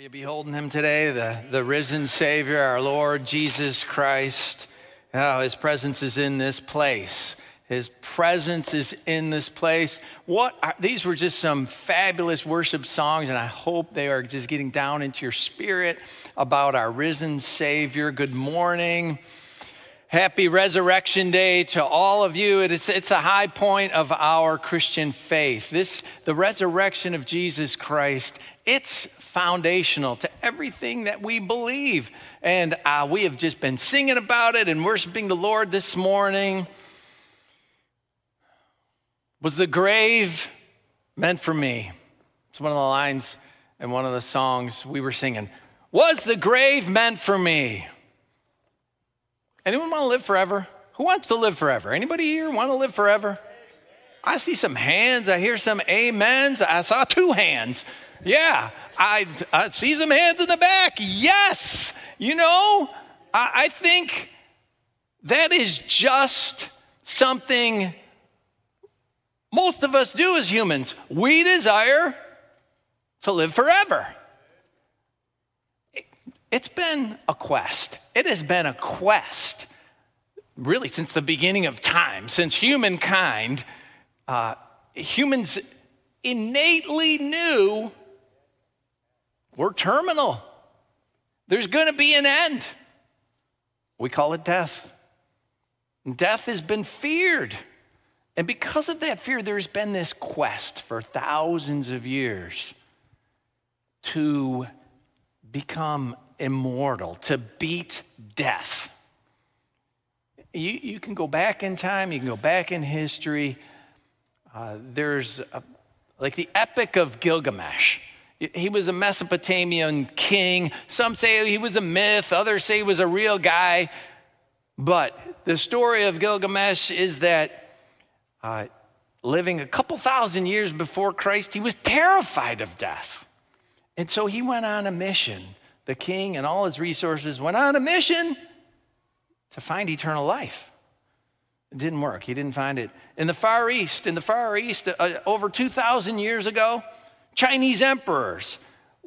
Are you beholding him today, the risen Savior, our Lord Jesus Christ? Oh, his presence is in this place. His presence is in this place. These were just some fabulous worship songs, and I hope they are just getting down into your spirit about our risen Savior. Good morning. Happy Resurrection Day to all of you. It's a high point of our Christian faith. The resurrection of Jesus Christ, it's foundational to everything that we believe. And we have just been singing about it and worshiping the Lord this morning. Was the grave meant for me? It's one of the lines in one of the songs we were singing. Was the grave meant for me? Anyone want to live forever? Who wants to live forever? Anybody here want to live forever? I see some hands. I hear some amens. I saw two hands. Yeah, I see some hands in the back. Yes, I think that is just something most of us do as humans. We desire to live forever. It's been a quest. It has been a quest, really, since the beginning of time, since humankind. Humans innately knew we're terminal. There's going to be an end. We call it death. And death has been feared. And because of that fear, there's been this quest for thousands of years to become immortal, to beat death. You can go back in time, you can go back in history. There's the Epic of Gilgamesh. He was a Mesopotamian king. Some say he was a myth, others say he was a real guy. But the story of Gilgamesh is that living a couple thousand years before Christ, he was terrified of death. And so he went on a mission. The king and all his resources went on a mission to find eternal life. It didn't work. He didn't find it. In the Far East, over 2,000 years ago, Chinese emperors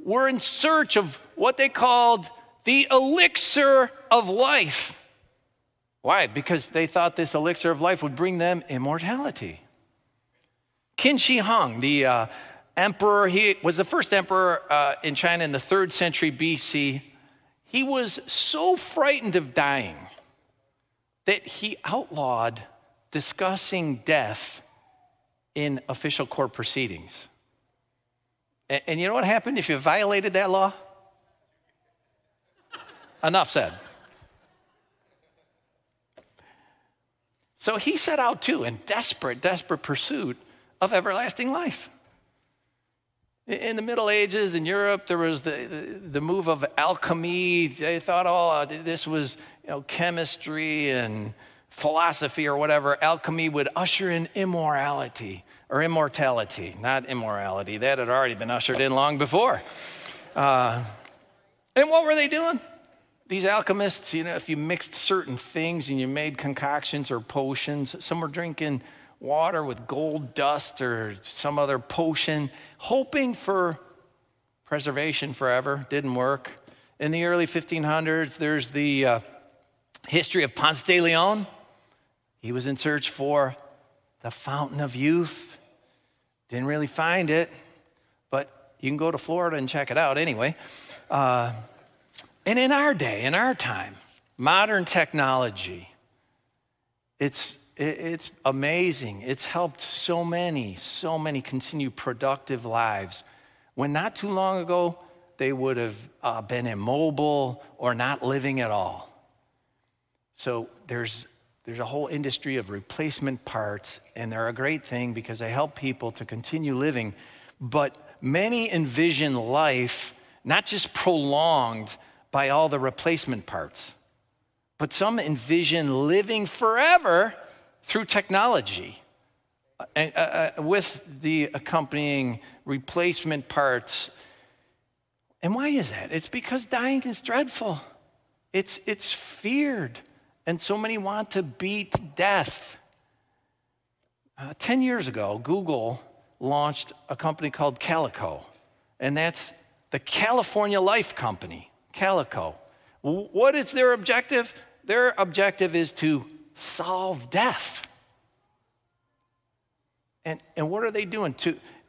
were in search of what they called the elixir of life. Why? Because they thought this elixir of life would bring them immortality. Qin Shi Huang, the emperor, he was the first emperor in China in the 3rd century BC. He was so frightened of dying that he outlawed discussing death in official court proceedings. And you know what happened if you violated that law? Enough said. So he set out too in desperate pursuit of everlasting life. In the Middle Ages in Europe, there was the move of alchemy. They thought, this was chemistry and philosophy or whatever. Alchemy would usher in immortality, not immorality. That had already been ushered in long before. And what were they doing? These alchemists, if you mixed certain things and you made concoctions or potions, some were drinking water with gold dust or some other potion, hoping for preservation forever. Didn't work. In the early 1500s, there's the history of Ponce de Leon. He was in search for the fountain of youth. Didn't really find it, but you can go to Florida and check it out anyway. And in our day, in our time, modern technology, it's amazing. It's helped so many continue productive lives when not too long ago they would have been immobile or not living at all. So there's a whole industry of replacement parts, and they're a great thing because they help people to continue living. But many envision life not just prolonged by all the replacement parts, but some envision living forever through technology, with the accompanying replacement parts. And why is that? It's because dying is dreadful. It's feared, and so many want to beat death. 10 years ago, Google launched a company called Calico, and that's the California Life Company, Calico. What is their objective? Their objective is to solve death. And what are they doing?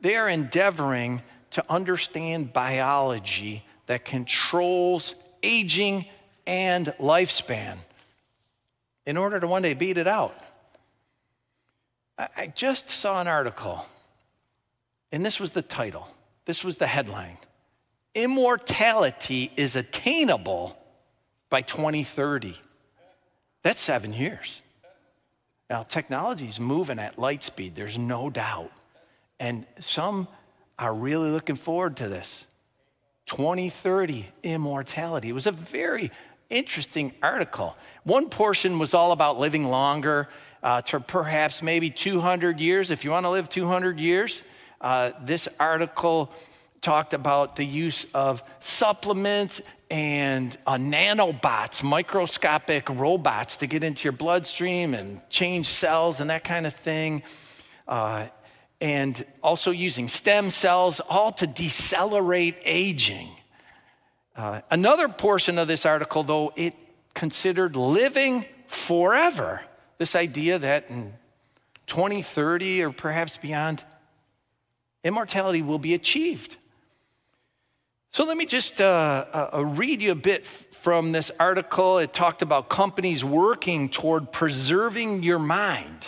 They are endeavoring to understand biology that controls aging and lifespan in order to one day beat it out. I just saw an article, and this was the title. This was the headline. Immortality is attainable by 2030. That's 7 years. Now, technology is moving at light speed, there's no doubt. And some are really looking forward to this. 2030 immortality. It was a very interesting article. One portion was all about living longer, to perhaps maybe 200 years. If you want to live 200 years, this article talked about the use of supplements and nanobots, microscopic robots to get into your bloodstream and change cells and that kind of thing. And also using stem cells, all to decelerate aging. Another portion of this article, though, it considered living forever. This idea that in 2030 or perhaps beyond, immortality will be achieved. So let me just read you a bit from this article. It talked about companies working toward preserving your mind.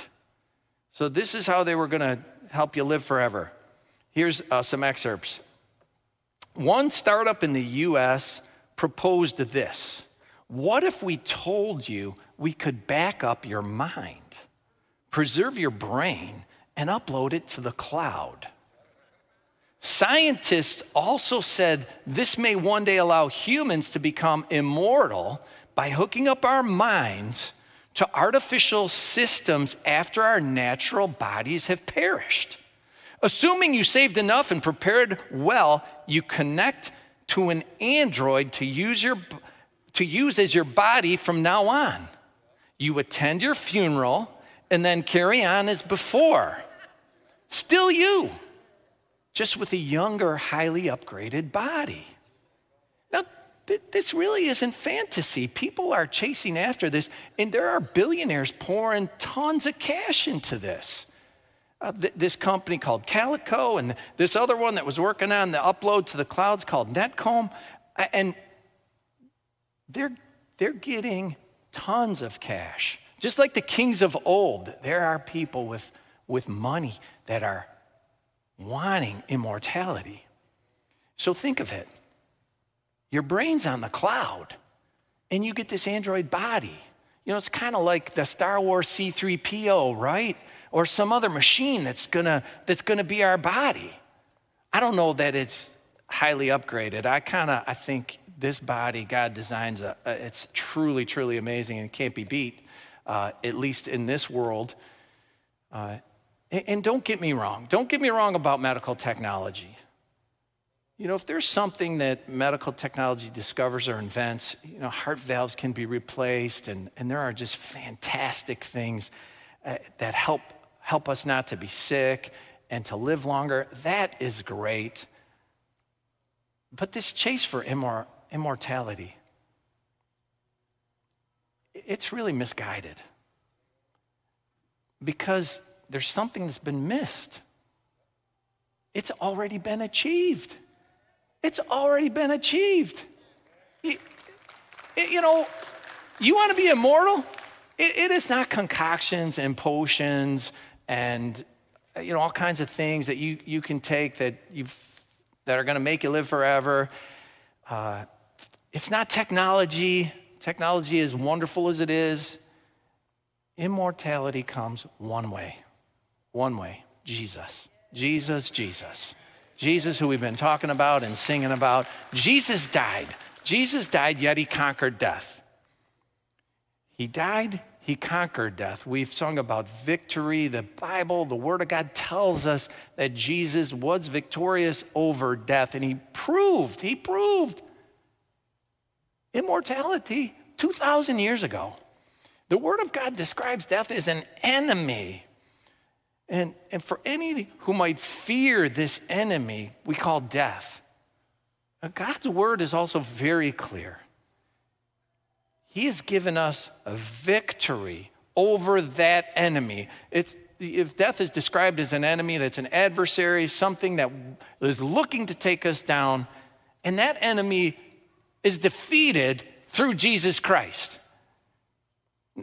So this is how they were going to help you live forever. Here's some excerpts. One startup in the U.S. proposed this. What if we told you we could back up your mind, preserve your brain, and upload it to the cloud? Scientists also said this may one day allow humans to become immortal by hooking up our minds to artificial systems after our natural bodies have perished. Assuming you saved enough and prepared well, you connect to an android to use as your body from now on. You attend your funeral and then carry on as before. Still you, just with a younger, highly upgraded body. Now, this really isn't fantasy. People are chasing after this, and there are billionaires pouring tons of cash into this. This company called Calico and this other one that was working on the upload to the clouds called Netcom, and they're getting tons of cash. Just like the kings of old, there are people with money that are wanting immortality. So think of it. Your brain's on the cloud, and you get this android body. You know, it's kind of like the Star Wars C-3PO, right? Or some other machine that's gonna be our body. I don't know that it's highly upgraded. I think this body God designs, it's truly, truly amazing and can't be beat, at least in this world. And don't get me wrong. Don't get me wrong about medical technology. You know, if there's something that medical technology discovers or invents, you know, heart valves can be replaced, and there are just fantastic things that help us not to be sick and to live longer. That is great. But this chase for immortality, it's really misguided, because there's something that's been missed. It's already been achieved. It's already been achieved. You know, you want to be immortal? It is not concoctions and potions and, you know, all kinds of things that you can take that are going to make you live forever. It's not technology. Technology, as wonderful as it is, immortality comes one way. One way. Jesus. Jesus, Jesus. Jesus, who we've been talking about and singing about. Jesus died. Jesus died, yet he conquered death. He died, he conquered death. We've sung about victory. The Bible, the Word of God tells us that Jesus was victorious over death, and he proved immortality 2,000 years ago. The Word of God describes death as an enemy. And for any who might fear this enemy, we call death. God's word is also very clear. He has given us a victory over that enemy. If death is described as an enemy, that's an adversary, something that is looking to take us down, and that enemy is defeated through Jesus Christ.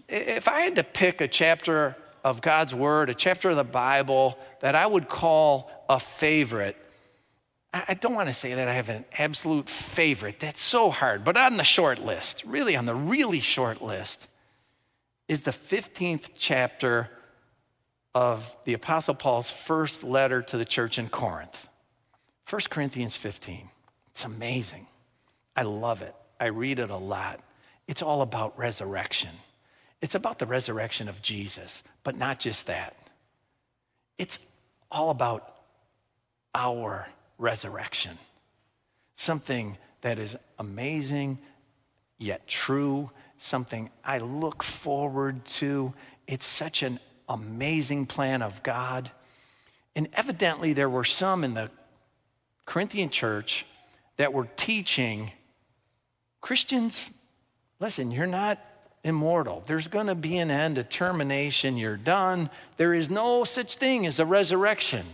If I had to pick a chapter of God's word, a chapter of the Bible that I would call a favorite, I don't want to say that I have an absolute favorite. That's so hard. But on the short list, really on the really short list, is the 15th chapter of the Apostle Paul's first letter to the church in Corinth. 1 Corinthians 15. It's amazing. I love it. I read it a lot. It's all about resurrection. It's about the resurrection of Jesus, but not just that. It's all about our resurrection, something that is amazing yet true, something I look forward to. It's such an amazing plan of God. And evidently there were some in the Corinthian church that were teaching Christians, listen, you're not immortal. There's going to be an end, a termination. You're done. There is no such thing as a resurrection.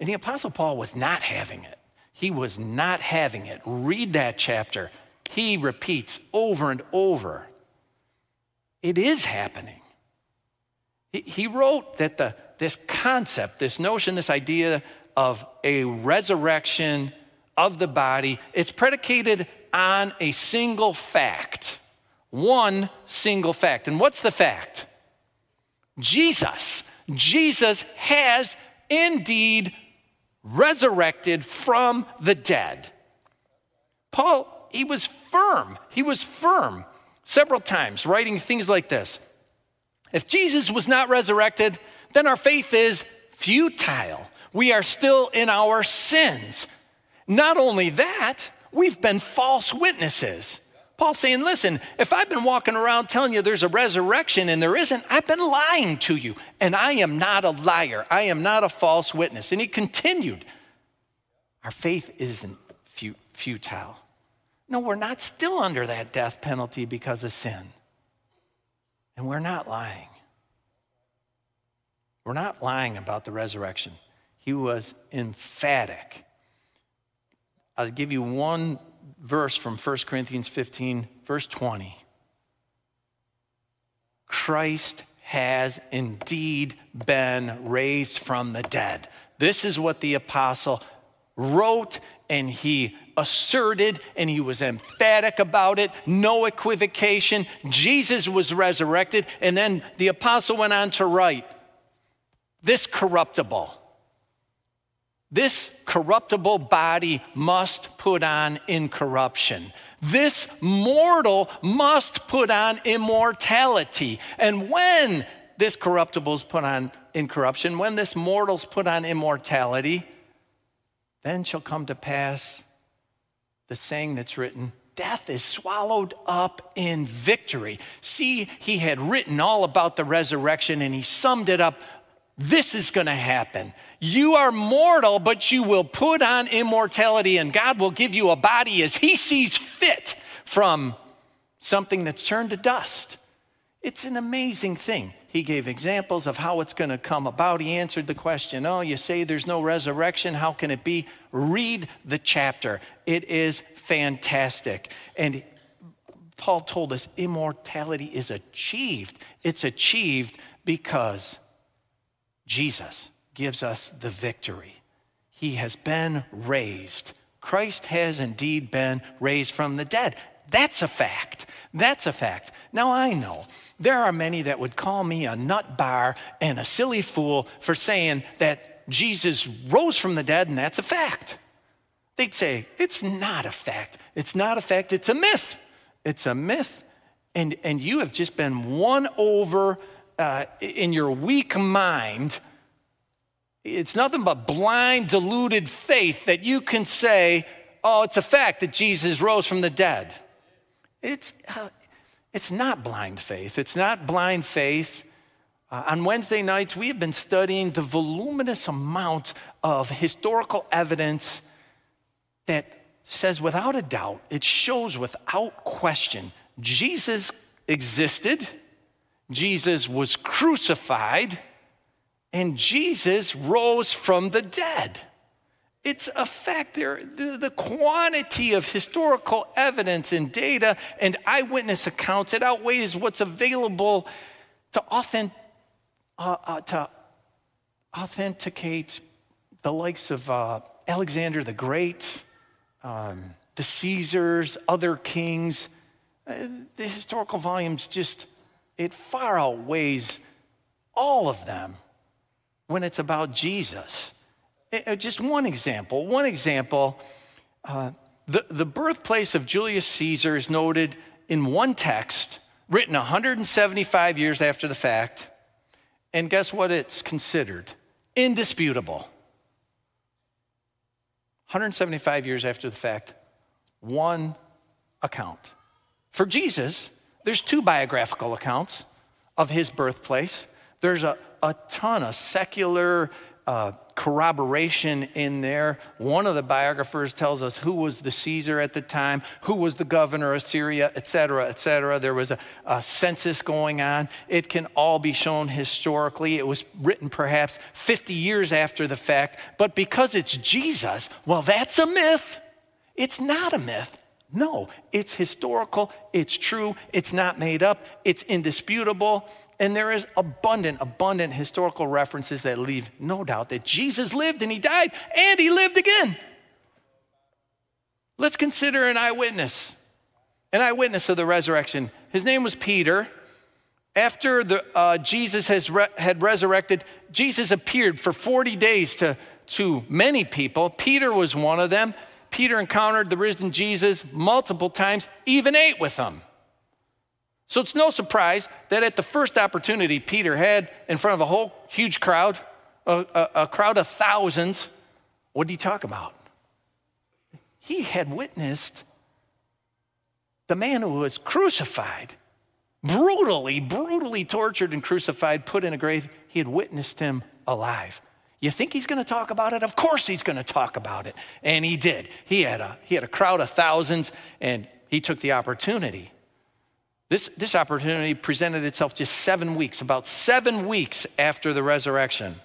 And the Apostle Paul was not having it. He was not having it. Read that chapter. He repeats over and over. It is happening. He wrote that this concept, this notion, this idea of a resurrection of the body, it's predicated on a single fact. One single fact. And what's the fact? Jesus. Jesus has indeed resurrected from the dead. Paul, he was firm. He was firm several times writing things like this. If Jesus was not resurrected, then our faith is futile. We are still in our sins. Not only that, we've been false witnesses. Paul's saying, listen, if I've been walking around telling you there's a resurrection and there isn't, I've been lying to you. And I am not a liar. I am not a false witness. And he continued, our faith isn't futile. No, we're not still under that death penalty because of sin. And we're not lying. We're not lying about the resurrection. He was emphatic. I'll give you one verse from 1 Corinthians 15, verse 20. Christ has indeed been raised from the dead. This is what the apostle wrote, and he asserted, and he was emphatic about it. No equivocation. Jesus was resurrected. And then the apostle went on to write, this corruptible body must put on incorruption. This mortal must put on immortality. And when this corruptible is put on incorruption, when this mortal is put on immortality, then shall come to pass the saying that's written, death is swallowed up in victory. See, he had written all about the resurrection and he summed it up. This is going to happen. You are mortal, but you will put on immortality, and God will give you a body as he sees fit from something that's turned to dust. It's an amazing thing. He gave examples of how it's going to come about. He answered the question, oh, you say there's no resurrection. How can it be? Read the chapter. It is fantastic. And Paul told us immortality is achieved. It's achieved because Jesus gives us the victory. He has been raised. Christ has indeed been raised from the dead. That's a fact. That's a fact. Now, I know there are many that would call me a nutbar and a silly fool for saying that Jesus rose from the dead, and that's a fact. They'd say, it's not a fact. It's not a fact. It's a myth. It's a myth. And you have just been won over in your weak mind. It's nothing but blind, deluded faith that you can say, oh, it's a fact that Jesus rose from the dead. It's not blind faith. It's not blind faith. On Wednesday nights, we have been studying the voluminous amount of historical evidence that says without a doubt, it shows without question, Jesus existed, Jesus was crucified, and Jesus rose from the dead. It's a fact. The quantity of historical evidence and data and eyewitness accounts, it outweighs what's available to authenticate the likes of Alexander the Great, the Caesars, other kings. The historical volumes just, it far outweighs all of them when it's about Jesus. Just one example, the birthplace of Julius Caesar is noted in one text written 175 years after the fact, and guess what it's considered? Indisputable. 175 years after the fact, one account. For Jesus, there's two biographical accounts of his birthplace. There's a ton of secular corroboration in there. One of the biographers tells us who was the Caesar at the time, who was the governor of Syria, et cetera, et cetera. There was a census going on. It can all be shown historically. It was written perhaps 50 years after the fact, but because it's Jesus, well, that's a myth. It's not a myth. No, it's historical, it's true, it's not made up, it's indisputable, and there is abundant historical references that leave no doubt that Jesus lived and he died and he lived again. Let's consider an eyewitness of the resurrection. His name was Peter. After Jesus had resurrected, Jesus appeared for 40 days to many people. Peter was one of them. Peter encountered the risen Jesus multiple times, even ate with him. So it's no surprise that at the first opportunity Peter had in front of a whole huge crowd, a crowd of thousands, what did he talk about? He had witnessed the man who was crucified, brutally tortured and crucified, put in a grave. He had witnessed him alive. You think he's going to talk about it? Of course he's going to talk about it. And he did. He had a crowd of thousands, and he took the opportunity. This opportunity presented itself just 7 weeks, about 7 weeks after the resurrection.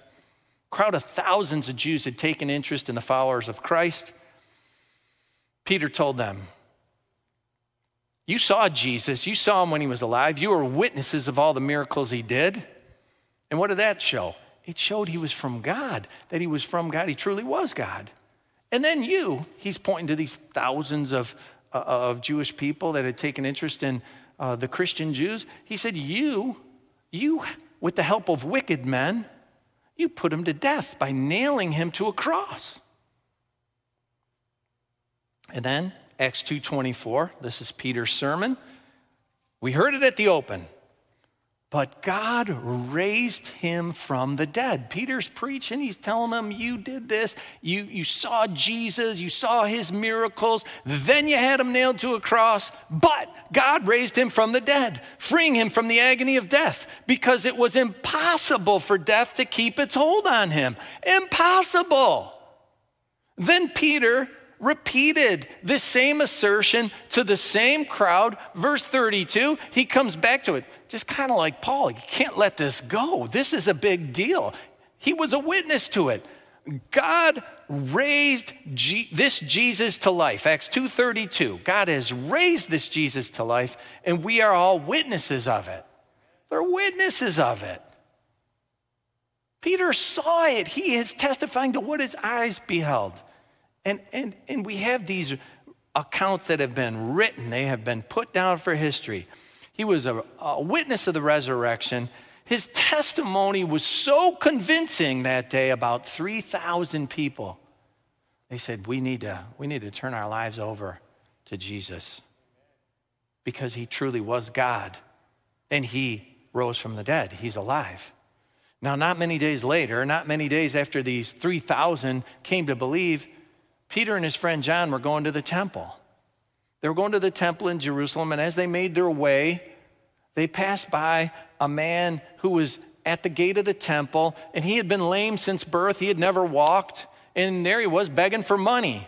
A crowd of thousands of Jews had taken interest in the followers of Christ. Peter told them, "You saw Jesus. You saw him when he was alive. You were witnesses of all the miracles he did." And what did that show? It showed he was from God, that he was from God. He truly was God. And then he's pointing to these thousands of Jewish people that had taken interest in the Christian Jews. He said, you, with the help of wicked men, you put him to death by nailing him to a cross. And then Acts 2:24, this is Peter's sermon. "We heard it at the open, but God raised him from the dead." Peter's preaching. He's telling them, you did this. You saw Jesus. You saw his miracles. Then you had him nailed to a cross. But God raised him from the dead, freeing him from the agony of death, because it was impossible for death to keep its hold on him. Impossible. Then Peter repeated this same assertion to the same crowd. Verse 32, he comes back to it. Just kind of like Paul, you can't let this go. This is a big deal. He was a witness to it. God raised this Jesus to life. Acts 2:32. God has raised this Jesus to life, and we are all witnesses of it. They're witnesses of it. Peter saw it. He is testifying to what his eyes beheld. And we have these accounts that have been written. They have been put down for history. He was a witness of the resurrection. His testimony was so convincing that day, about 3,000 people. They said, we need to turn our lives over to Jesus, because he truly was God, and he rose from the dead. He's alive. Now, not many days after these 3,000 came to believe, Peter and his friend John were going to the temple. They were going to the temple in Jerusalem, and as they made their way, they passed by a man who was at the gate of the temple, and he had been lame since birth. He had never walked, and there he was begging for money.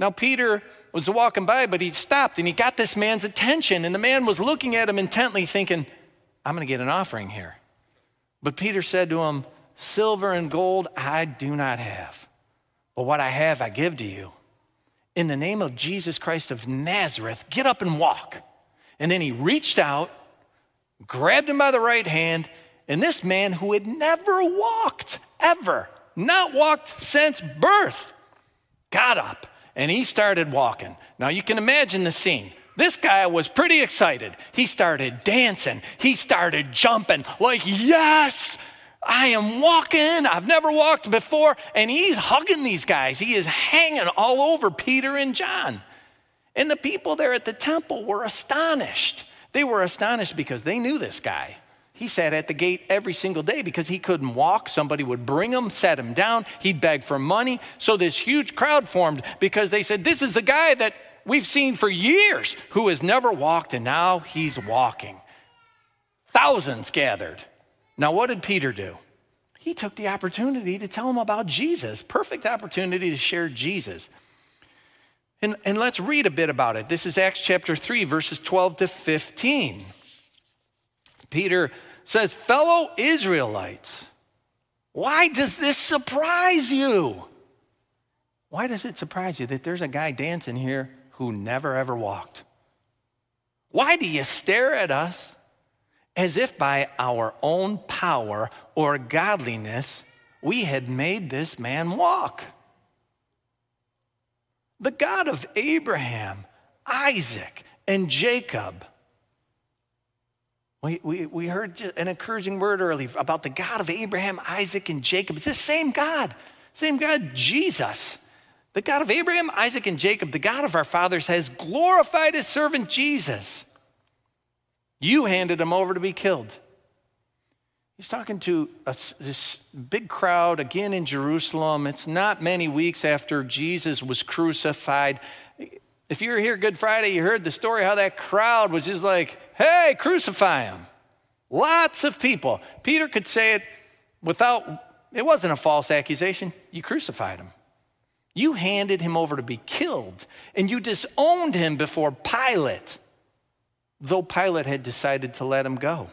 Now Peter was walking by, but he stopped and he got this man's attention, and the man was looking at him intently thinking, I'm going to get an offering here. But Peter said to him, silver and gold I do not have, but what I have I give to you. In the name of Jesus Christ of Nazareth, get up and walk. And then he reached out, grabbed him by the right hand, and this man who had never walked, ever, not walked since birth, got up and he started walking. Now you can imagine the scene. This guy was pretty excited. He started dancing. He started jumping like, yes, I am walking. I've never walked before. And he's hugging these guys. He is hanging all over Peter and John. And the people there at the temple were astonished. They were astonished because they knew this guy. He sat at the gate every single day because he couldn't walk. Somebody would bring him, set him down. He'd beg for money. So this huge crowd formed because they said, this is the guy that we've seen for years who has never walked, and now he's walking. Thousands gathered. Now, what did Peter do? He took the opportunity to tell them about Jesus. Perfect opportunity to share Jesus. And let's read a bit about it. This is Acts chapter 3, verses 12 to 15. Peter says, fellow Israelites, why does this surprise you? Why does it surprise you that there's a guy dancing here who never ever walked? Why do you stare at us as if by our own power or godliness we had made this man walk? The God of Abraham, Isaac, and Jacob. We heard an encouraging word earlier about the God of Abraham, Isaac, and Jacob. It's the same God, Jesus. The God of Abraham, Isaac, and Jacob, the God of our fathers, has glorified his servant Jesus. You handed him over to be killed. He's talking to this big crowd again in Jerusalem. It's not many weeks after Jesus was crucified. If you were here Good Friday, you heard the story how that crowd was just like, hey, crucify him. Lots of people. Peter could say it it wasn't a false accusation. You crucified him. You handed him over to be killed, and you disowned him before Pilate, though Pilate had decided to let him go.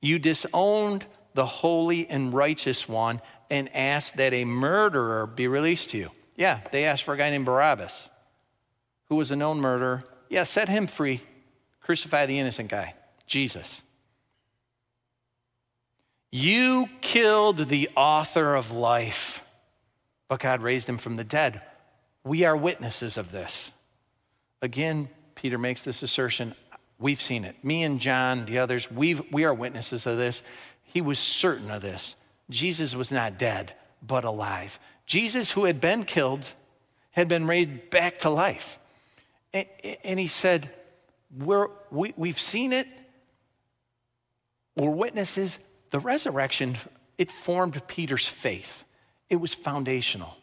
You disowned the holy and righteous one and asked that a murderer be released to you. Yeah, they asked for a guy named Barabbas, who was a known murderer. Yeah, set him free. Crucify the innocent guy, Jesus. You killed the author of life, but God raised him from the dead. We are witnesses of this. Again, Peter makes this assertion. We've seen it. Me and John, the others, we are witnesses of this. He was certain of this. Jesus was not dead, but alive. Jesus, who had been killed, had been raised back to life. And he said, we've seen it. We're witnesses. The resurrection, it formed Peter's faith. It was foundational.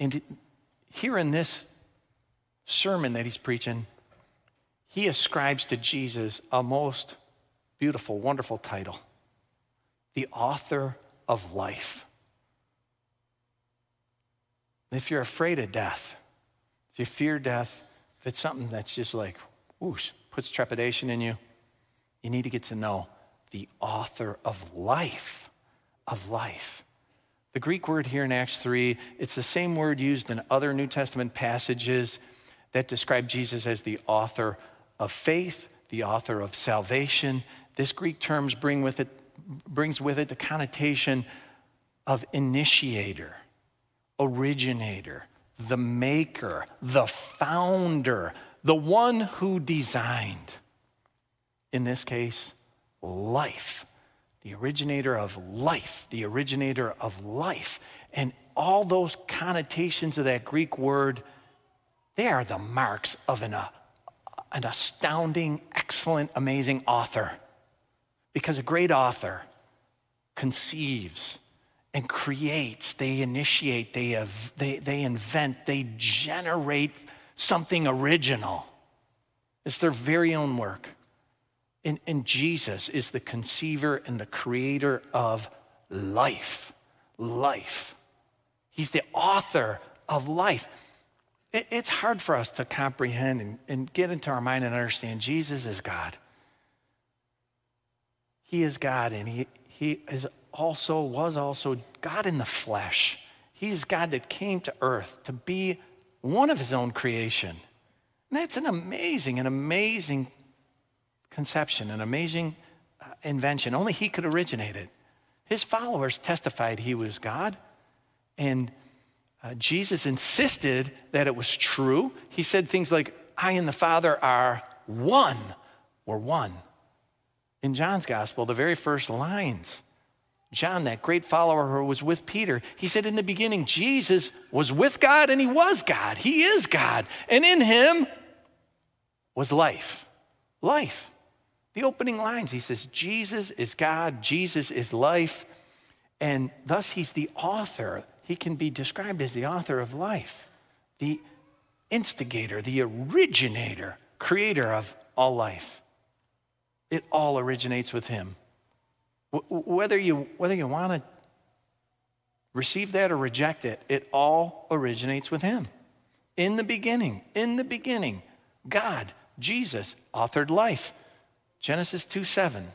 And here in this sermon that he's preaching, he ascribes to Jesus a most beautiful, wonderful title, the author of life. If you're afraid of death, if you fear death, if it's something that's just like, whoosh, puts trepidation in you, you need to get to know the author of life, The Greek word here in Acts 3, it's the same word used in other New Testament passages that describe Jesus as the author of faith, the author of salvation. This Greek term brings with it the connotation of initiator, originator, the maker, the founder, the one who designed, in this case, life, the originator of life, And all those connotations of that Greek word, they are the marks of an astounding, excellent, amazing author, because a great author conceives and creates. They initiate, they invent, they generate something original. It's their very own work. And Jesus is the conceiver and the creator of life. He's the author of life. It's hard for us to comprehend and get into our mind and understand Jesus is God. He is God, and he was also God in the flesh. He's God that came to earth to be one of his own creation. And that's an amazing conception, an amazing invention. Only he could originate it. His followers testified he was God, and Jesus insisted that it was true. He said things like, I and the Father are one. We're one. In John's gospel, the very first lines, John, that great follower who was with Peter, he said in the beginning, Jesus was with God and he was God. He is God. And in him was life. Life. The opening lines, he says, Jesus is God. Jesus is life. And thus he's the author. He can be described as the author of life, the instigator, the originator, creator of all life. It all originates with him. Whether you want to receive that or reject it, it all originates with him. In the beginning, God, Jesus, authored life. Genesis 2:7.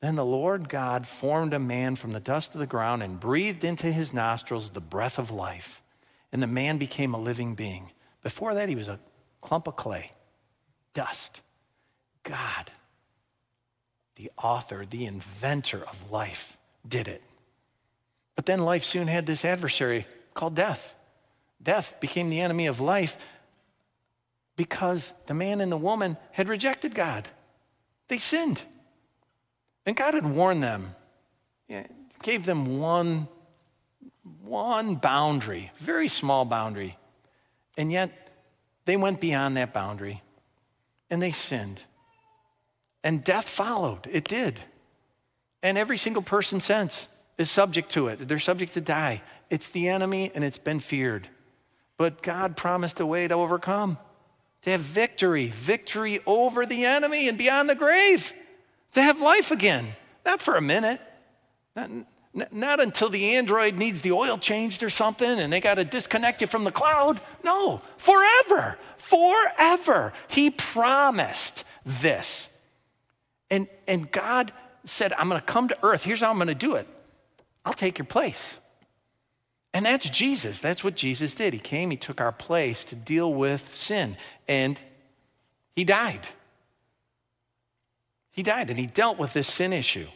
Then the Lord God formed a man from the dust of the ground and breathed into his nostrils the breath of life. And the man became a living being. Before that, he was a clump of clay, dust. God, the author, the inventor of life, did it. But then life soon had this adversary called death. Death became the enemy of life because the man and the woman had rejected God. They sinned. And God had warned them, gave them one boundary, very small boundary. And yet they went beyond that boundary and they sinned. And death followed. It did. And every single person since is subject to it. They're subject to die. It's the enemy and it's been feared. But God promised a way to overcome, to have victory over the enemy and beyond the grave. To have life again, not for a minute, not until the android needs the oil changed or something and they got to disconnect you from the cloud. No, forever. He promised this. And God said, I'm going to come to earth. Here's how I'm going to do it. I'll take your place. And that's Jesus. That's what Jesus did. He came, he took our place to deal with sin, and he died. He died and he dealt with this sin issue.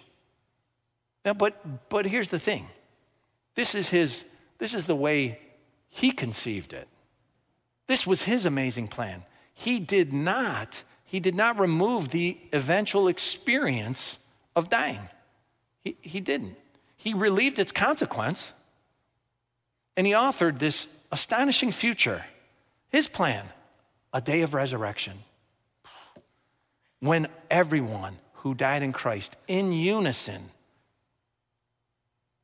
Now, but here's the thing. This is the way he conceived it. This was his amazing plan. He did not remove the eventual experience of dying. He didn't. He relieved its consequence and he authored this astonishing future. His plan, a day of resurrection. When everyone who died in Christ in unison,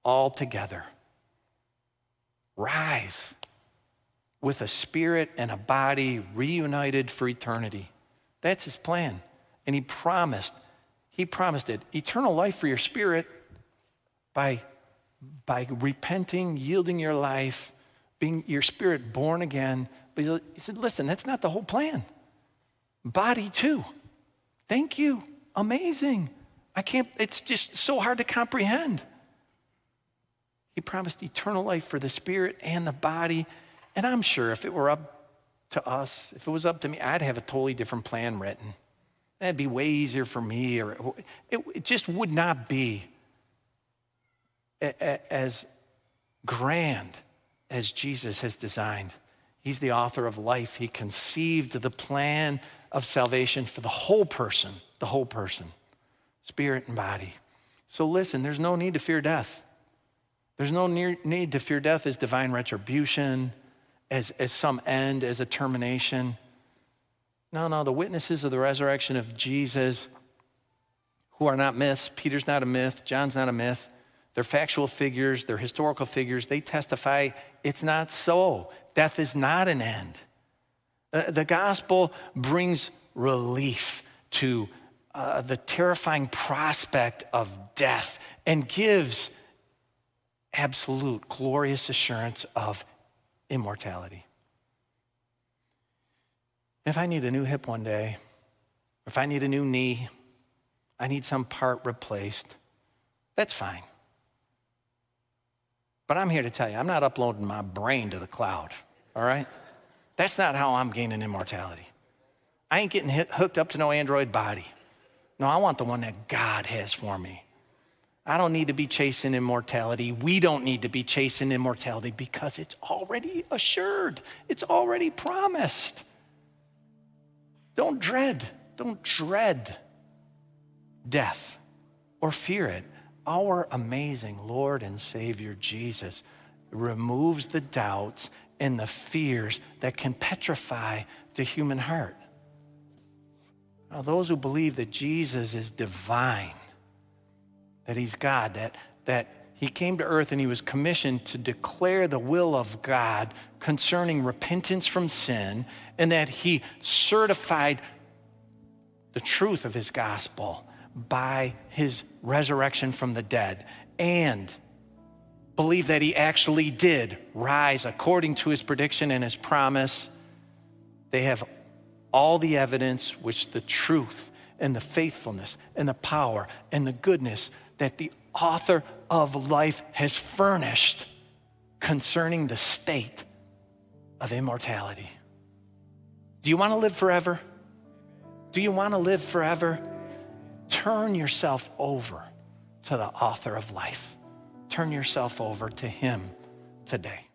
all together, rise with a spirit and a body reunited for eternity. That's his plan. And he promised it. Eternal life for your spirit by repenting, yielding your life, being your spirit born again. But he said, listen, that's not the whole plan. Body too. Thank you. Amazing. It's just so hard to comprehend. He promised eternal life for the spirit and the body. And I'm sure if it were up to us, if it was up to me, I'd have a totally different plan written. That'd be way easier for me. Or it just would not be as grand as Jesus has designed. He's the author of life. He conceived the plan of salvation for the whole person, spirit and body. So listen, there's no need to fear death. There's no need to fear death as divine retribution, as some end, as a termination. No, the witnesses of the resurrection of Jesus, who are not myths, Peter's not a myth, John's not a myth, they're factual figures, they're historical figures, they testify it's not so. Death is not an end. The gospel brings relief to the terrifying prospect of death and gives absolute glorious assurance of immortality. If I need a new hip one day, if I need a new knee, I need some part replaced, that's fine. But I'm here to tell you, I'm not uploading my brain to the cloud, all right? That's not how I'm gaining immortality. I ain't getting hooked up to no Android body. No, I want the one that God has for me. I don't need to be chasing immortality. We don't need to be chasing immortality because it's already assured. It's already promised. Don't dread death or fear it. Our amazing Lord and Savior Jesus removes the doubts and the fears that can petrify the human heart. Now, those who believe that Jesus is divine, that he's God, that he came to earth and he was commissioned to declare the will of God concerning repentance from sin, and that he certified the truth of his gospel by his resurrection from the dead, and believe that he actually did rise according to his prediction and his promise. They have all the evidence which the truth and the faithfulness and the power and the goodness that the author of life has furnished concerning the state of immortality. Do you want to live forever? Do you want to live forever? Turn yourself over to the author of life. Turn yourself over to him today.